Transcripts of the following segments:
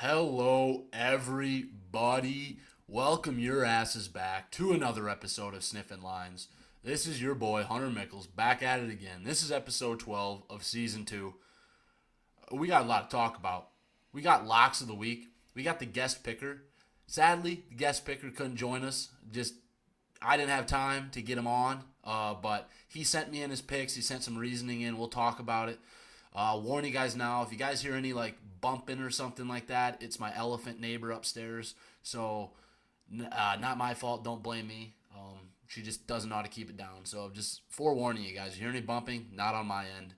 Hello, everybody. Welcome your asses back to another episode of Sniffin Lines. This is your boy, Hunter Mickels, back at it again. This is episode 12 of season 2. We got a lot to talk about. We got locks of the week. We got the guest picker. Sadly, the guest picker couldn't join us. I didn't have time to get him on, but he sent me in his picks. He sent some reasoning in. We'll talk about it. Warn you guys now, if you guys hear any bumping or something like that, it's my elephant neighbor upstairs. So not my fault. Don't blame me. She just doesn't know how to keep it down. So just forewarning you guys, if you hear any bumping, not on my end.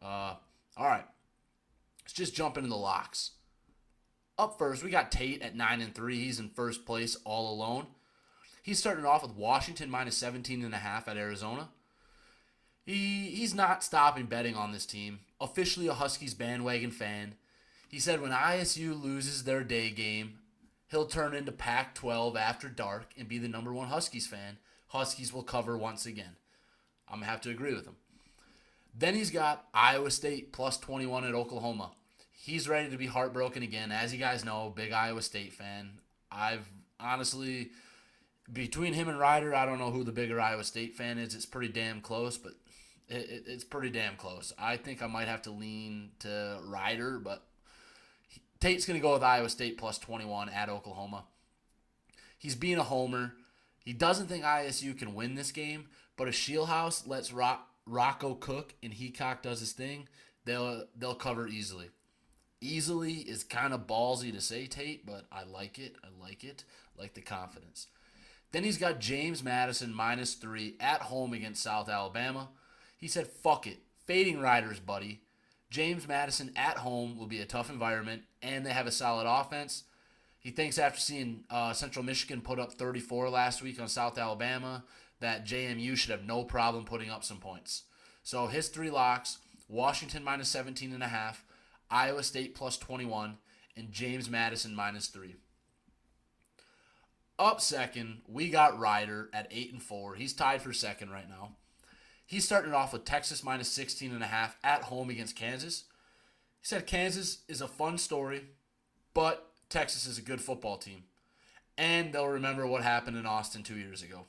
All right. Let's just jump into the locks. Up first, we got Tate at 9-3. He's in first place all alone. He's starting off with Washington minus 17.5 at Arizona. He's not stopping betting on this team. Officially a Huskies bandwagon fan. He said when ISU loses their day game, he'll turn into Pac-12 after dark and be the number one Huskies fan. Huskies will cover once again. I'm going to have to agree with him. Then he's got Iowa State plus 21 at Oklahoma. He's ready to be heartbroken again. As you guys know, big Iowa State fan. I've honestly, between him and Ryder, I don't know who the bigger Iowa State fan is. It's pretty damn close, but it's pretty damn close. I think I might have to lean to Ryder, but Tate's going to go with Iowa State plus 21 at Oklahoma. He's being a homer. He doesn't think ISU can win this game, but if Shieldhouse lets Rocco cook and Heacock does his thing, they'll cover easily. Easily is kind of ballsy to say, Tate, but I like it. I like it. I like the confidence. Then he's got James Madison minus 3 at home against South Alabama. He said, fuck it. Fading Riders, buddy. James Madison at home will be a tough environment, and they have a solid offense. He thinks after seeing Central Michigan put up 34 last week on South Alabama that JMU should have no problem putting up some points. So his three locks, Washington minus 17.5, Iowa State plus 21, and James Madison minus 3. Up second, we got Ryder at 8-4. He's tied for second right now. He's starting off with Texas minus 16.5 at home against Kansas. He said Kansas is a fun story, but Texas is a good football team. And they'll remember what happened in Austin 2 years ago.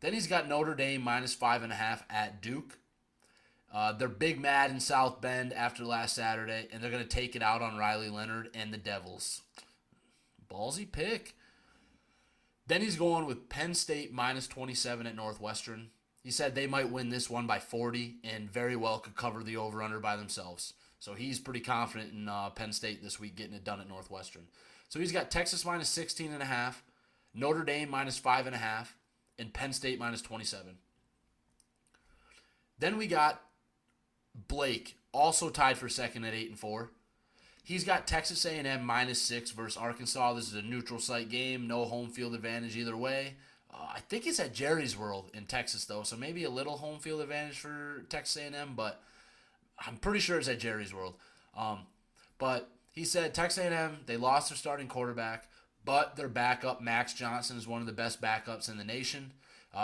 Then he's got Notre Dame minus 5.5 at Duke. They're big mad in South Bend after last Saturday, and they're going to take it out on Riley Leonard and the Devils. Ballsy pick. Then he's going with Penn State minus 27 at Northwestern. He said they might win this one by 40 and very well could cover the over-under by themselves. So he's pretty confident in Penn State this week getting it done at Northwestern. So he's got Texas minus 16.5, Notre Dame minus 5.5, and Penn State minus 27. Then we got Blake, also tied for second at 8-4. He's got Texas A&M minus 6 versus Arkansas. This is a neutral site game, no home field advantage either way. I think it's at Jerry's World in Texas, though, so maybe a little home field advantage for Texas A&M, but I'm pretty sure it's at Jerry's World. But he said Texas A&M, they lost their starting quarterback, but their backup, Max Johnson, is one of the best backups in the nation.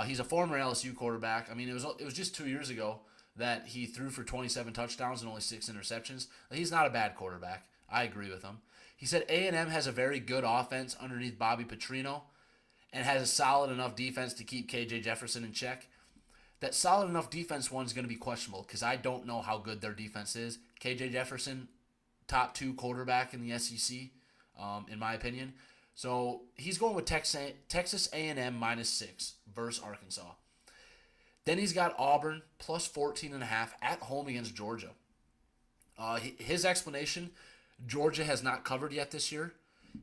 He's a former LSU quarterback. I mean, it was just 2 years ago that he threw for 27 touchdowns and only 6 interceptions. He's not a bad quarterback. I agree with him. He said A&M has a very good offense underneath Bobby Petrino, and has a solid enough defense to keep KJ Jefferson in check. That solid enough defense one's going to be questionable because I don't know how good their defense is. KJ Jefferson, top 2 quarterback in the SEC, in my opinion. So he's going with Texas A&M minus 6 versus Arkansas. Then he's got Auburn plus 14.5 at home against Georgia. His explanation, Georgia has not covered yet this year.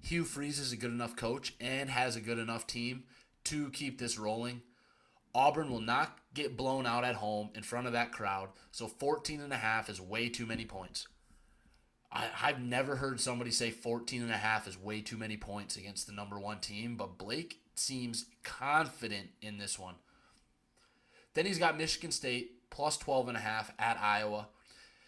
Hugh Freeze is a good enough coach and has a good enough team to keep this rolling. Auburn will not get blown out at home in front of that crowd, so 14.5 is way too many points. I've never heard somebody say 14.5 is way too many points against the number 1 team, but Blake seems confident in this one. Then he's got Michigan State plus 12.5 at Iowa.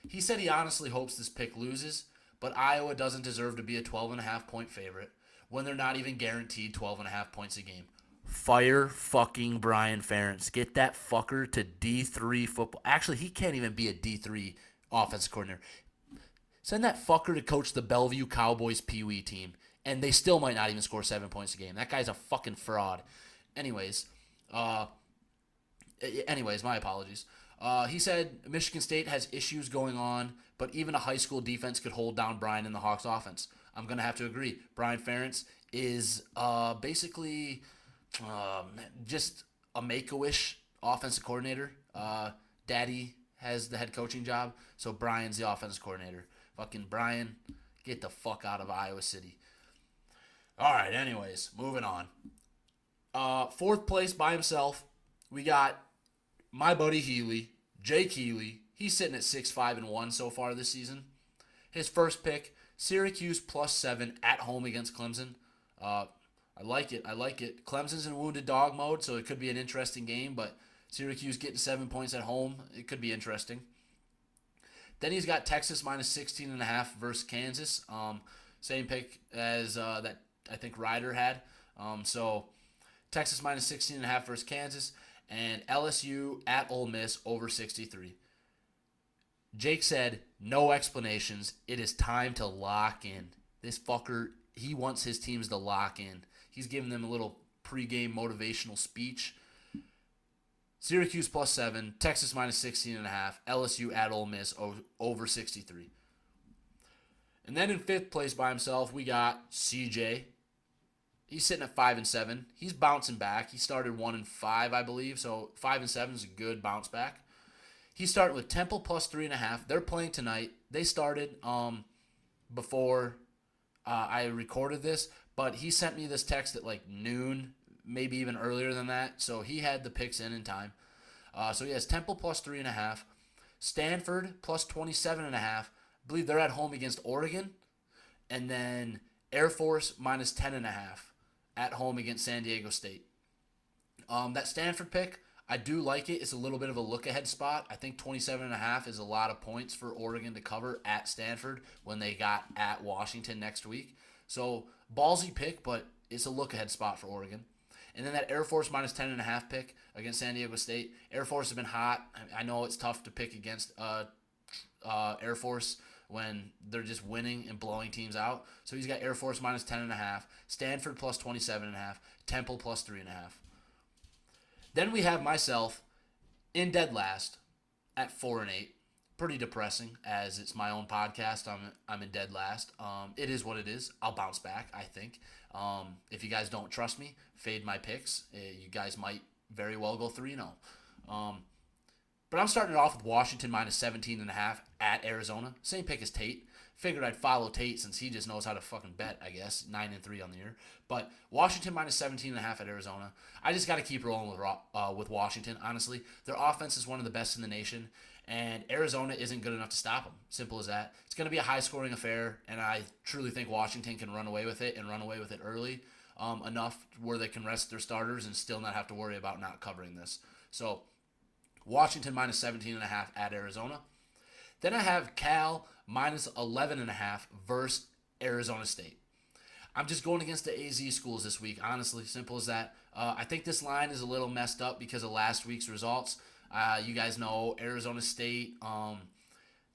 He said he honestly hopes this pick loses, but Iowa doesn't deserve to be a 12.5 point favorite when they're not even guaranteed 12.5 points a game. Fire fucking Brian Ferentz. Get that fucker to D3 football. Actually, he can't even be a D3 offensive coordinator. Send that fucker to coach the Bellevue Cowboys Pee Wee team, and they still might not even score 7 points a game. That guy's a fucking fraud. Anyways, my apologies. He said Michigan State has issues going on, but even a high school defense could hold down Bryant and the Hawks offense. I'm going to have to agree. Brian Ferentz is basically just a Mako-ish offensive coordinator. Daddy has the head coaching job, so Brian's the offensive coordinator. Fucking Brian, get the fuck out of Iowa City. All right, anyways, moving on. Fourth place by himself, we got my buddy Healy, Jake Healy. He's sitting at 6-5-1 so far this season. His first pick, Syracuse +7 at home against Clemson. I like it. Clemson's in wounded dog mode, so it could be an interesting game, but Syracuse getting 7 points at home, it could be interesting. Then he's got Texas -16.5 versus Kansas. Same pick as that I think Ryder had. So Texas -16.5 versus Kansas, and LSU at Ole Miss over 63. Jake said, no explanations. It is time to lock in. This fucker, he wants his teams to lock in. He's giving them a little pregame motivational speech. Syracuse +7, Texas -16.5, LSU at Ole Miss over 63. And then in fifth place by himself, we got CJ. He's sitting at 5-7. He's bouncing back. He started 1-5, I believe. So 5-7 is a good bounce back. He's starting with Temple +3.5. They're playing tonight. They started before I recorded this, but he sent me this text at like noon, maybe even earlier than that. So he had the picks in time. So he has Temple +3.5, Stanford +27.5. I believe they're at home against Oregon, and then Air Force -10.5 at home against San Diego State. That Stanford pick, I do like it. It's a little bit of a look-ahead spot. I think 27.5 is a lot of points for Oregon to cover at Stanford when they got at Washington next week. So ballsy pick, but it's a look-ahead spot for Oregon. And then that Air Force -10.5 pick against San Diego State. Air Force has been hot. I know it's tough to pick against Air Force when they're just winning and blowing teams out. So he's got Air Force -10.5, Stanford +27.5, Temple +3.5. Then we have myself in dead last at 4-8. Pretty depressing, as it's my own podcast. I'm in dead last. It is what it is. I'll bounce back, I think. If you guys don't trust me, fade my picks. You guys might very well go 3-0. But I'm starting it off with Washington -17.5 at Arizona. Same pick as Tate. Figured I'd follow Tate since he just knows how to fucking bet, I guess. 9-3 on the year. But Washington -17.5 at Arizona. I just got to keep rolling with Washington, honestly. Their offense is one of the best in the nation, and Arizona isn't good enough to stop them. Simple as that. It's going to be a high-scoring affair, and I truly think Washington can run away with it and run away with it early enough where they can rest their starters and still not have to worry about not covering this. So Washington -17.5 at Arizona. Then I have Cal -11.5 versus Arizona State. I'm just going against the AZ schools this week, honestly, simple as that. I think this line is a little messed up because of last week's results. You guys know Arizona State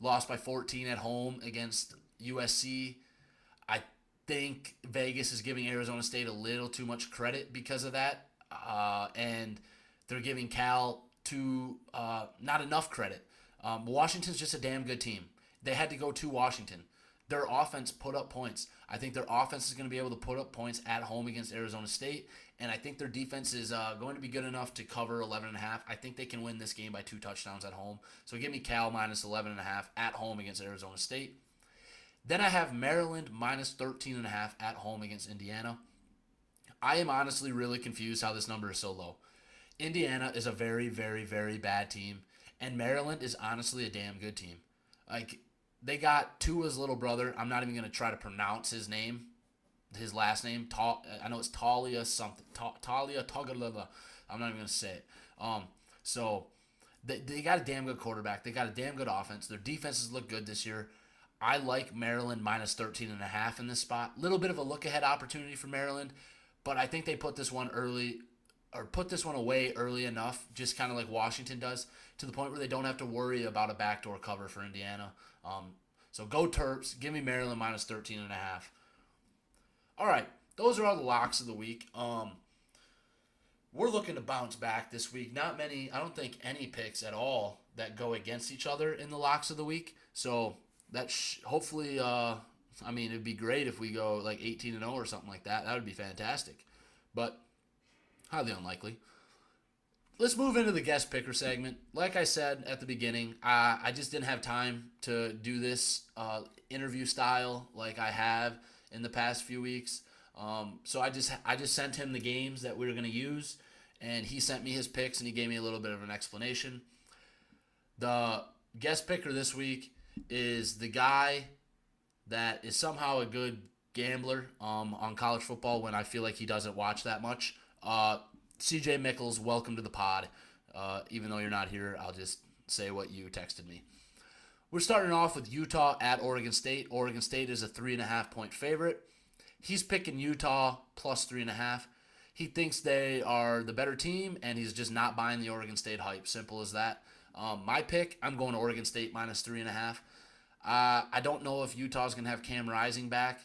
lost by 14 at home against USC. I think Vegas is giving Arizona State a little too much credit because of that, and they're giving Cal not enough credit. Washington's just a damn good team. They had to go to Washington. Their offense put up points. I think their offense is going to be able to put up points at home against Arizona State, and I think their defense is going to be good enough to cover 11.5. I think they can win this game by 2 touchdowns at home. So give me Cal -11.5 at home against Arizona State. Then I have Maryland -13.5 at home against Indiana. I am honestly really confused how this number is so low. Indiana is a very, very, very bad team, and Maryland is honestly a damn good team. Like, they got Tua's little brother. I'm not even going to try to pronounce his name, his last name. I know it's Talia something. Talia Tagovailoa. I'm not even going to say it. So they got a damn good quarterback. They got a damn good offense. Their defenses look good this year. I like Maryland -13.5 in this spot. Little bit of a look-ahead opportunity for Maryland, but I think they put this one early, or put this one away early enough, just kind of like Washington does, to the point where they don't have to worry about a backdoor cover for Indiana. So go Terps. Give me Maryland minus 13.5. All right. Those are all the locks of the week. We're looking to bounce back this week. Not many, I don't think any picks at all that go against each other in the locks of the week. So that hopefully, I mean, it'd be great if we go like 18-0 or something like that. That would be fantastic. But highly unlikely. Let's move into the guest picker segment. Like I said at the beginning, I just didn't have time to do this interview style like I have in the past few weeks. So I just sent him the games that we were going to use, and he sent me his picks, and he gave me a little bit of an explanation. The guest picker this week is the guy that is somehow a good gambler on college football when I feel like he doesn't watch that much. CJ Mickels, welcome to the pod. Even though you're not here, I'll just say what you texted me. We're starting off with Utah at Oregon State. Oregon State is a 3.5-point favorite. He's picking Utah plus 3.5. He thinks they are the better team, and he's just not buying the Oregon State hype. Simple as that. My pick, I'm going to Oregon State minus 3.5. I don't know if Utah's going to have Cam Rising back.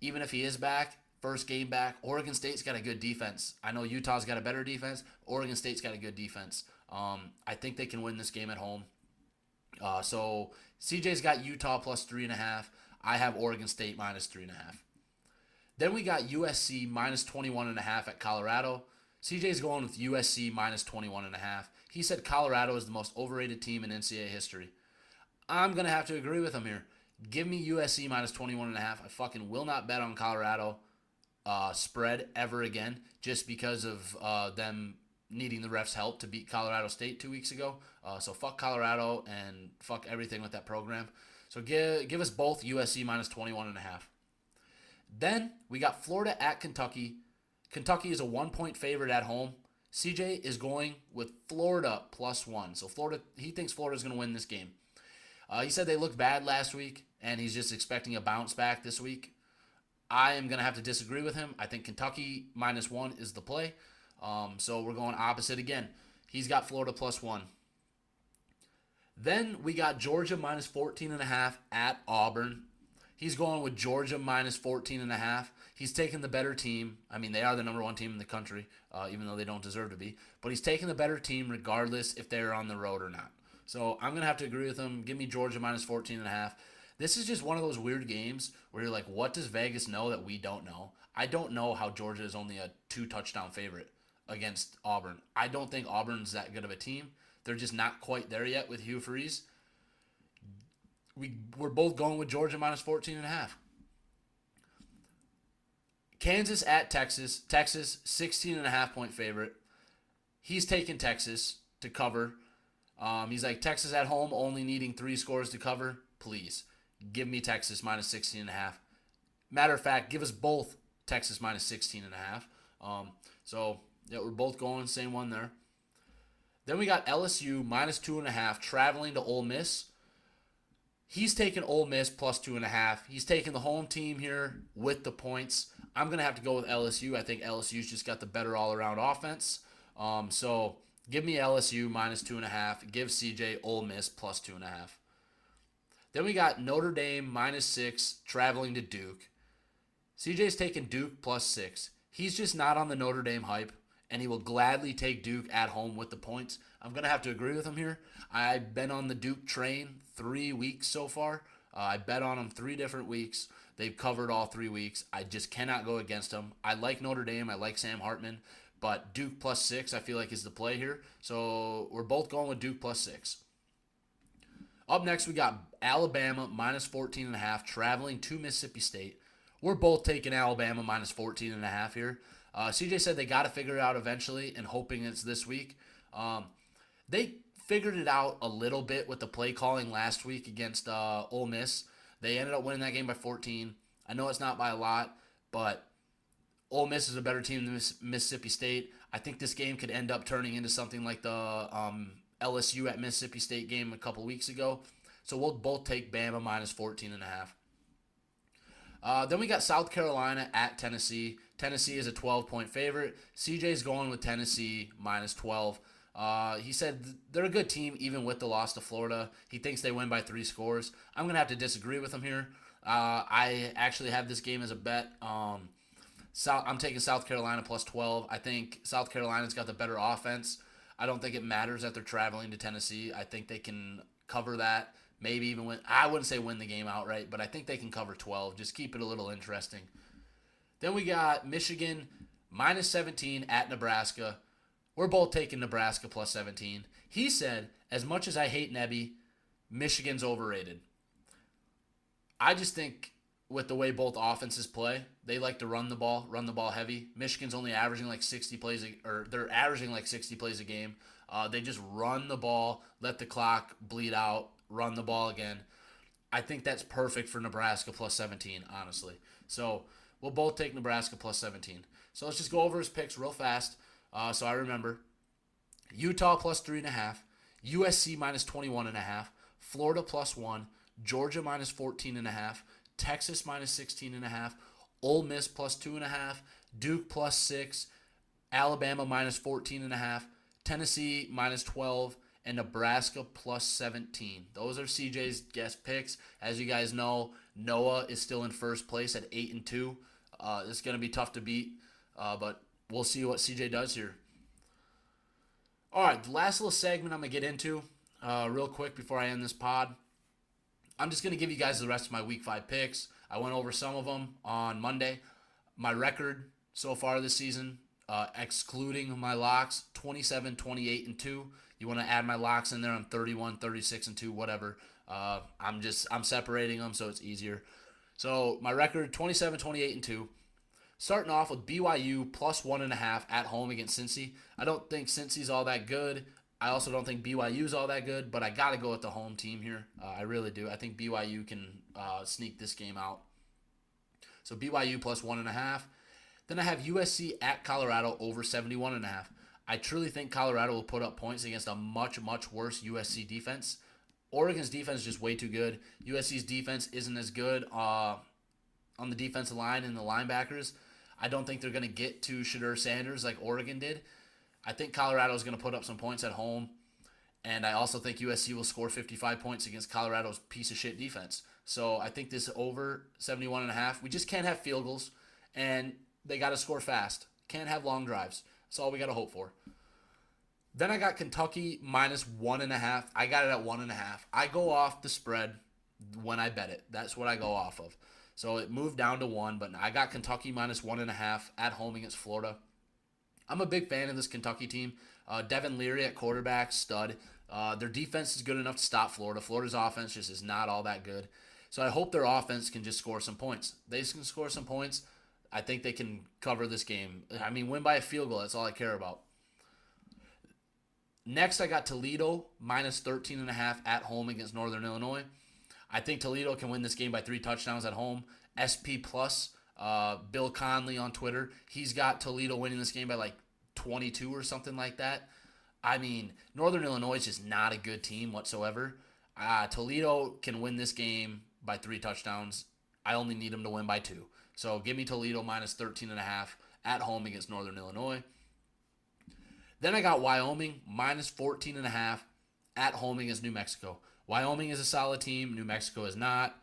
Even if he is back, first game back, Oregon State's got a good defense. I know Utah's got a better defense. Oregon State's got a good defense. I think they can win this game at home. So CJ's got Utah plus 3.5. I have Oregon State minus 3.5. Then we got USC minus 21.5 at Colorado. CJ's going with USC minus 21.5. He said Colorado is the most overrated team in NCAA history. I'm going to have to agree with him here. Give me USC minus 21.5. I fucking will not bet on Colorado spread ever again just because of them needing the refs' help to beat Colorado State 2 weeks ago. So fuck Colorado and fuck everything with that program. So give us both USC minus 21.5. Then we got Florida at Kentucky. Kentucky is a 1-point favorite at home. CJ is going with Florida plus 1. So Florida, he thinks Florida's going to win this game. He said they looked bad last week, and he's just expecting a bounce back this week. I am going to have to disagree with him. I think Kentucky minus 1 is the play. So we're going opposite again. He's got Florida plus 1. Then we got Georgia minus 14.5 at Auburn. He's going with Georgia minus 14.5. He's taking the better team. I mean, they are the number one team in the country, even though they don't deserve to be. But he's taking the better team regardless if they're on the road or not. So I'm going to have to agree with him. Give me Georgia minus 14.5. This is just one of those weird games where you're like, what does Vegas know that we don't know? I don't know how Georgia is only a 2-touchdown favorite against Auburn. I don't think Auburn's that good of a team. They're just not quite there yet with Hugh Freeze. We're both going with Georgia minus 14.5. Kansas at Texas. Texas, 16.5-point favorite. He's taking Texas to cover. He's like, Texas at home only needing 3 scores to cover. Please, give me Texas minus 16.5. Matter of fact, give us both Texas minus 16.5. So, yeah, we're both going, same one there. Then we got LSU minus 2.5 traveling to Ole Miss. He's taking Ole Miss plus 2.5. He's taking the home team here with the points. I'm going to have to go with LSU. I think LSU's just got the better all-around offense. So give me LSU minus 2.5. Give CJ Ole Miss plus 2.5. Then we got Notre Dame minus 6 traveling to Duke. CJ's taking Duke plus 6. He's just not on the Notre Dame hype, and he will gladly take Duke at home with the points. I'm going to have to agree with him here. I've been on the Duke train 3 weeks so far. I bet on them 3 different weeks. They've covered all 3 weeks. I just cannot go against them. I like Notre Dame. I like Sam Hartman. But Duke plus 6 I feel like is the play here. So we're both going with Duke plus 6. Up next, we got Alabama minus 14.5 traveling to Mississippi State. We're both taking Alabama minus 14.5 here. CJ said they got to figure it out eventually and hoping it's this week. They figured it out a little bit with the play calling last week against Ole Miss. They ended up winning that game by 14. I know it's not by a lot, but Ole Miss is a better team than Mississippi State. I think this game could end up turning into something like the LSU at Mississippi State game a couple weeks ago. So we'll both take Bama minus 14.5. Then we got South Carolina at Tennessee. Tennessee is a 12-point favorite. CJ's going with Tennessee minus 12. He said they're a good team even with the loss to Florida. He thinks they win by 3 scores. I'm going to have to disagree with him here. I actually have this game as a bet. I'm taking South Carolina plus 12. I think South Carolina's got the better offense. I don't think it matters that they're traveling to Tennessee. I think they can cover that. Maybe even win. I wouldn't say win the game outright, but I think they can cover 12. Just keep it a little interesting. Then we got Michigan minus 17 at Nebraska. We're both taking Nebraska plus 17. He said, as much as I hate Nebby, Michigan's overrated. I just think with the way both offenses play, they like to run the ball heavy. Michigan's only averaging like 60 plays, or they're averaging like 60 plays a game. They just run the ball, let the clock bleed out, run the ball again. I think that's perfect for Nebraska plus 17, honestly. So we'll both take Nebraska plus 17. So let's just go over his picks real fast. So I remember Utah plus 3.5, USC minus 21.5, Florida plus 1, Georgia minus 14.5, Texas minus 16.5, Ole Miss plus 2.5, Duke plus 6, Alabama minus 14.5, Tennessee minus 12, and Nebraska plus 17. Those are CJ's guest picks. As you guys know, Noah is still in first place at 8-2. It's going to be tough to beat, but we'll see what CJ does here. All right, the last little segment I'm going to get into real quick before I end this pod. I'm just going to give you guys the rest of my Week 5 picks. I went over some of them on Monday. My record so far this season, excluding my locks, 27, 28, and 2. You want to add my locks in there, I'm 31, 36, and 2, whatever. I'm separating them so it's easier. So my record, 27, 28, and 2. Starting off with BYU plus 1.5 at home against Cincy. I don't think Cincy's all that good. I also don't think BYU's all that good, but I got to go with the home team here. I really do. I think BYU can sneak this game out. So BYU plus 1.5. Then I have USC at Colorado over 71.5. I truly think Colorado will put up points against a much, much worse USC defense. Oregon's defense is just way too good. USC's defense isn't as good on the defensive line and the linebackers. I don't think they're going to get to Shadur Sanders like Oregon did. I think Colorado is going to put up some points at home. And I also think USC will score 55 points against Colorado's piece of shit defense. So I think this over 71.5. We just can't have field goals. And they got to score fast. Can't have long drives. That's all we got to hope for. Then I got Kentucky minus 1.5. I got it at 1.5. I go off the spread when I bet it. That's what I go off of. So it moved down to 1, but I got Kentucky minus 1.5 at home against Florida. I'm a big fan of this Kentucky team. Devin Leary at quarterback, stud. Their defense is good enough to stop Florida. Florida's offense just is not all that good. So I hope their offense can just score some points. They can score some points. I think they can cover this game. I mean, win by a field goal. That's all I care about. Next, I got Toledo minus 13.5 at home against Northern Illinois. I think Toledo can win this game by 3 touchdowns at home. SP Plus, Bill Conley on Twitter, he's got Toledo winning this game by like 22 or something like that. I mean, Northern Illinois is just not a good team whatsoever. Toledo can win this game by 3 touchdowns. I only need them to win by 2. So give me Toledo minus 13.5 at home against Northern Illinois. Then I got Wyoming minus 14.5 at home against New Mexico. Wyoming is a solid team. New Mexico is not.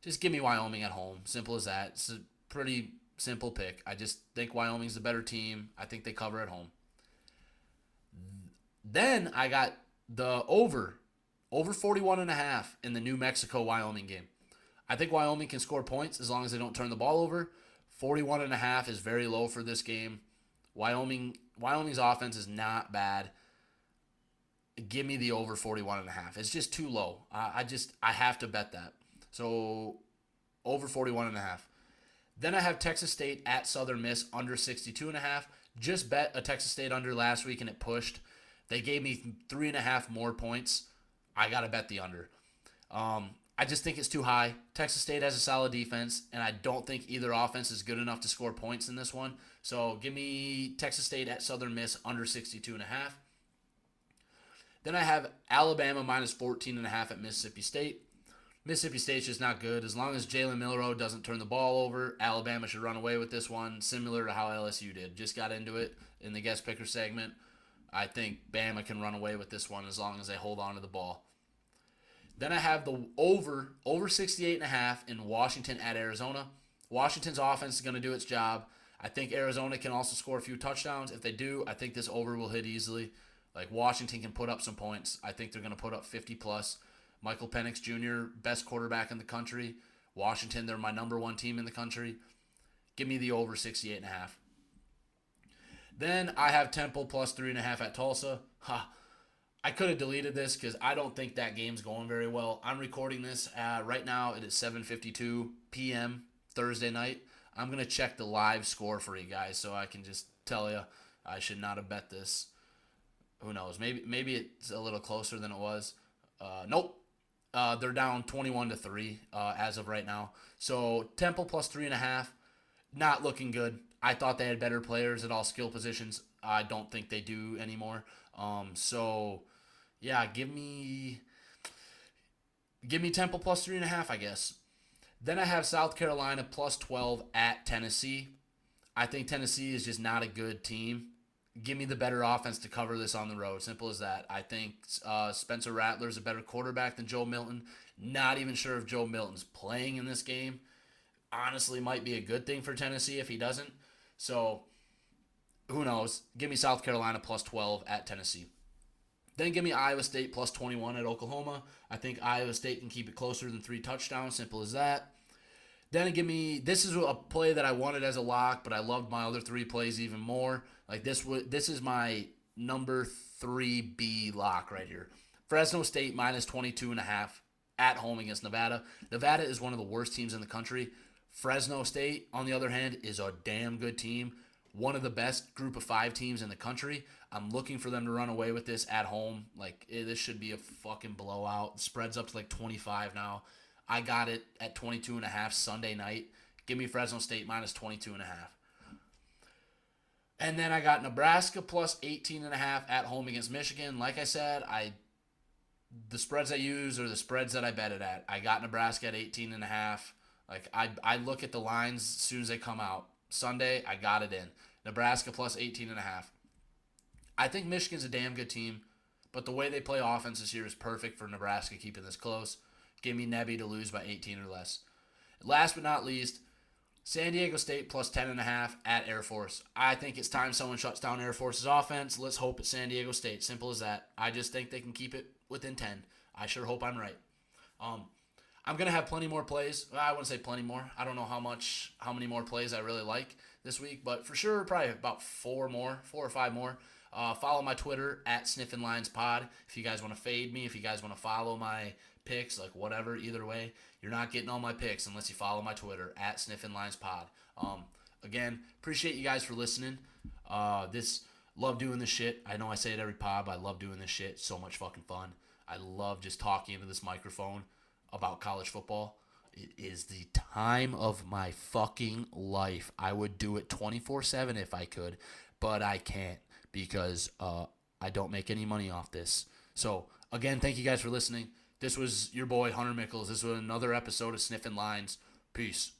Just give me Wyoming at home. Simple as that. It's a pretty simple pick. I just think Wyoming's the better team. I think they cover at home. Then I got the over 41.5 in the New Mexico-Wyoming game. I think Wyoming can score points as long as they don't turn the ball over. 41.5 is very low for this game. Wyoming's offense is not bad. Give me the over 41.5. It's just too low. I have to bet that. So over 41.5. Then I have Texas State at Southern Miss under 62.5. Just bet a Texas State under last week and it pushed. They gave me 3.5 more points. I got to bet the under. I just think it's too high. Texas State has a solid defense, and I don't think either offense is good enough to score points in this one. So give me Texas State at Southern Miss under 62.5. Then I have Alabama minus 14.5 at Mississippi State. Mississippi State's just not good. As long as Jalen Milroe doesn't turn the ball over, Alabama should run away with this one, similar to how LSU did. Just got into it in the guest picker segment. I think Bama can run away with this one as long as they hold on to the ball. Then I have the over 68.5 in Washington at Arizona. Washington's offense is going to do its job. I think Arizona can also score a few touchdowns. If they do, I think this over will hit easily. Like, Washington can put up some points. I think they're going to put up 50-plus. Michael Penix Jr., best quarterback in the country. Washington, they're my number one team in the country. Give me the over 68.5. Then I have Temple plus 3.5 at Tulsa. I could have deleted this because I don't think that game's going very well. I'm recording this right now. It is 7:52 p.m. Thursday night. I'm going to check the live score for you guys so I can just tell you I should not have bet this. Who knows? Maybe it's a little closer than it was. Nope. They're down 21-3 as of right now. So Temple plus 3.5, not looking good. I thought they had better players at all skill positions. I don't think they do anymore. So, yeah, give me Temple plus 3.5, I guess. Then I have South Carolina plus 12 at Tennessee. I think Tennessee is just not a good team. Give me the better offense to cover this on the road. Simple as that. I think Spencer Rattler is a better quarterback than Joe Milton. Not even sure if Joe Milton's playing in this game. Honestly, might be a good thing for Tennessee if he doesn't. So, who knows? Give me South Carolina plus 12 at Tennessee. Then give me Iowa State plus 21 at Oklahoma. I think Iowa State can keep it closer than 3 touchdowns. Simple as that. Then give me, this is a play that I wanted as a lock, but I loved my other 3 plays even more. Like, this is my number 3B lock right here. Fresno State minus 22.5 at home against Nevada. Nevada is one of the worst teams in the country. Fresno State, on the other hand, is a damn good team. One of the best group of 5 teams in the country. I'm looking for them to run away with this at home. Like, this should be a fucking blowout. Spread's up to like 25 now. I got it at 22.5 Sunday night. Give me Fresno State minus 22.5. And then I got Nebraska plus 18.5 at home against Michigan. Like I said, the spreads I use are the spreads that I bet it at. I got Nebraska at 18.5. Like, I look at the lines as soon as they come out. Sunday, I got it in. Nebraska plus 18.5. I think Michigan's a damn good team, but the way they play offense this year is perfect for Nebraska keeping this close. Give me Nebby to lose by 18 or less. Last but not least, San Diego State plus 10.5 at Air Force. I think it's time someone shuts down Air Force's offense. Let's hope it's San Diego State. Simple as that. I just think they can keep it within 10. I sure hope I'm right. I'm going to have plenty more plays. I wouldn't say plenty more. I don't know how many more plays I really like this week, but for sure probably about 4 or 5 more. Follow my Twitter at Sniffin Lines Pod. If you guys want to fade me, if you guys want to follow my picks, like whatever, either way, you're not getting all my picks unless you follow my Twitter at Sniffin Lines Pod. Again, appreciate you guys for listening. Love doing this shit. I know I say it every pod, but I love doing this shit. It's so much fucking fun. I love just talking into this microphone about college football. It is the time of my fucking life. I would do it 24/7 if I could, but I can't because I don't make any money off this. So again, thank you guys for listening. This was your boy Hunter Mickels. This was another episode of Sniffin' Lines. Peace.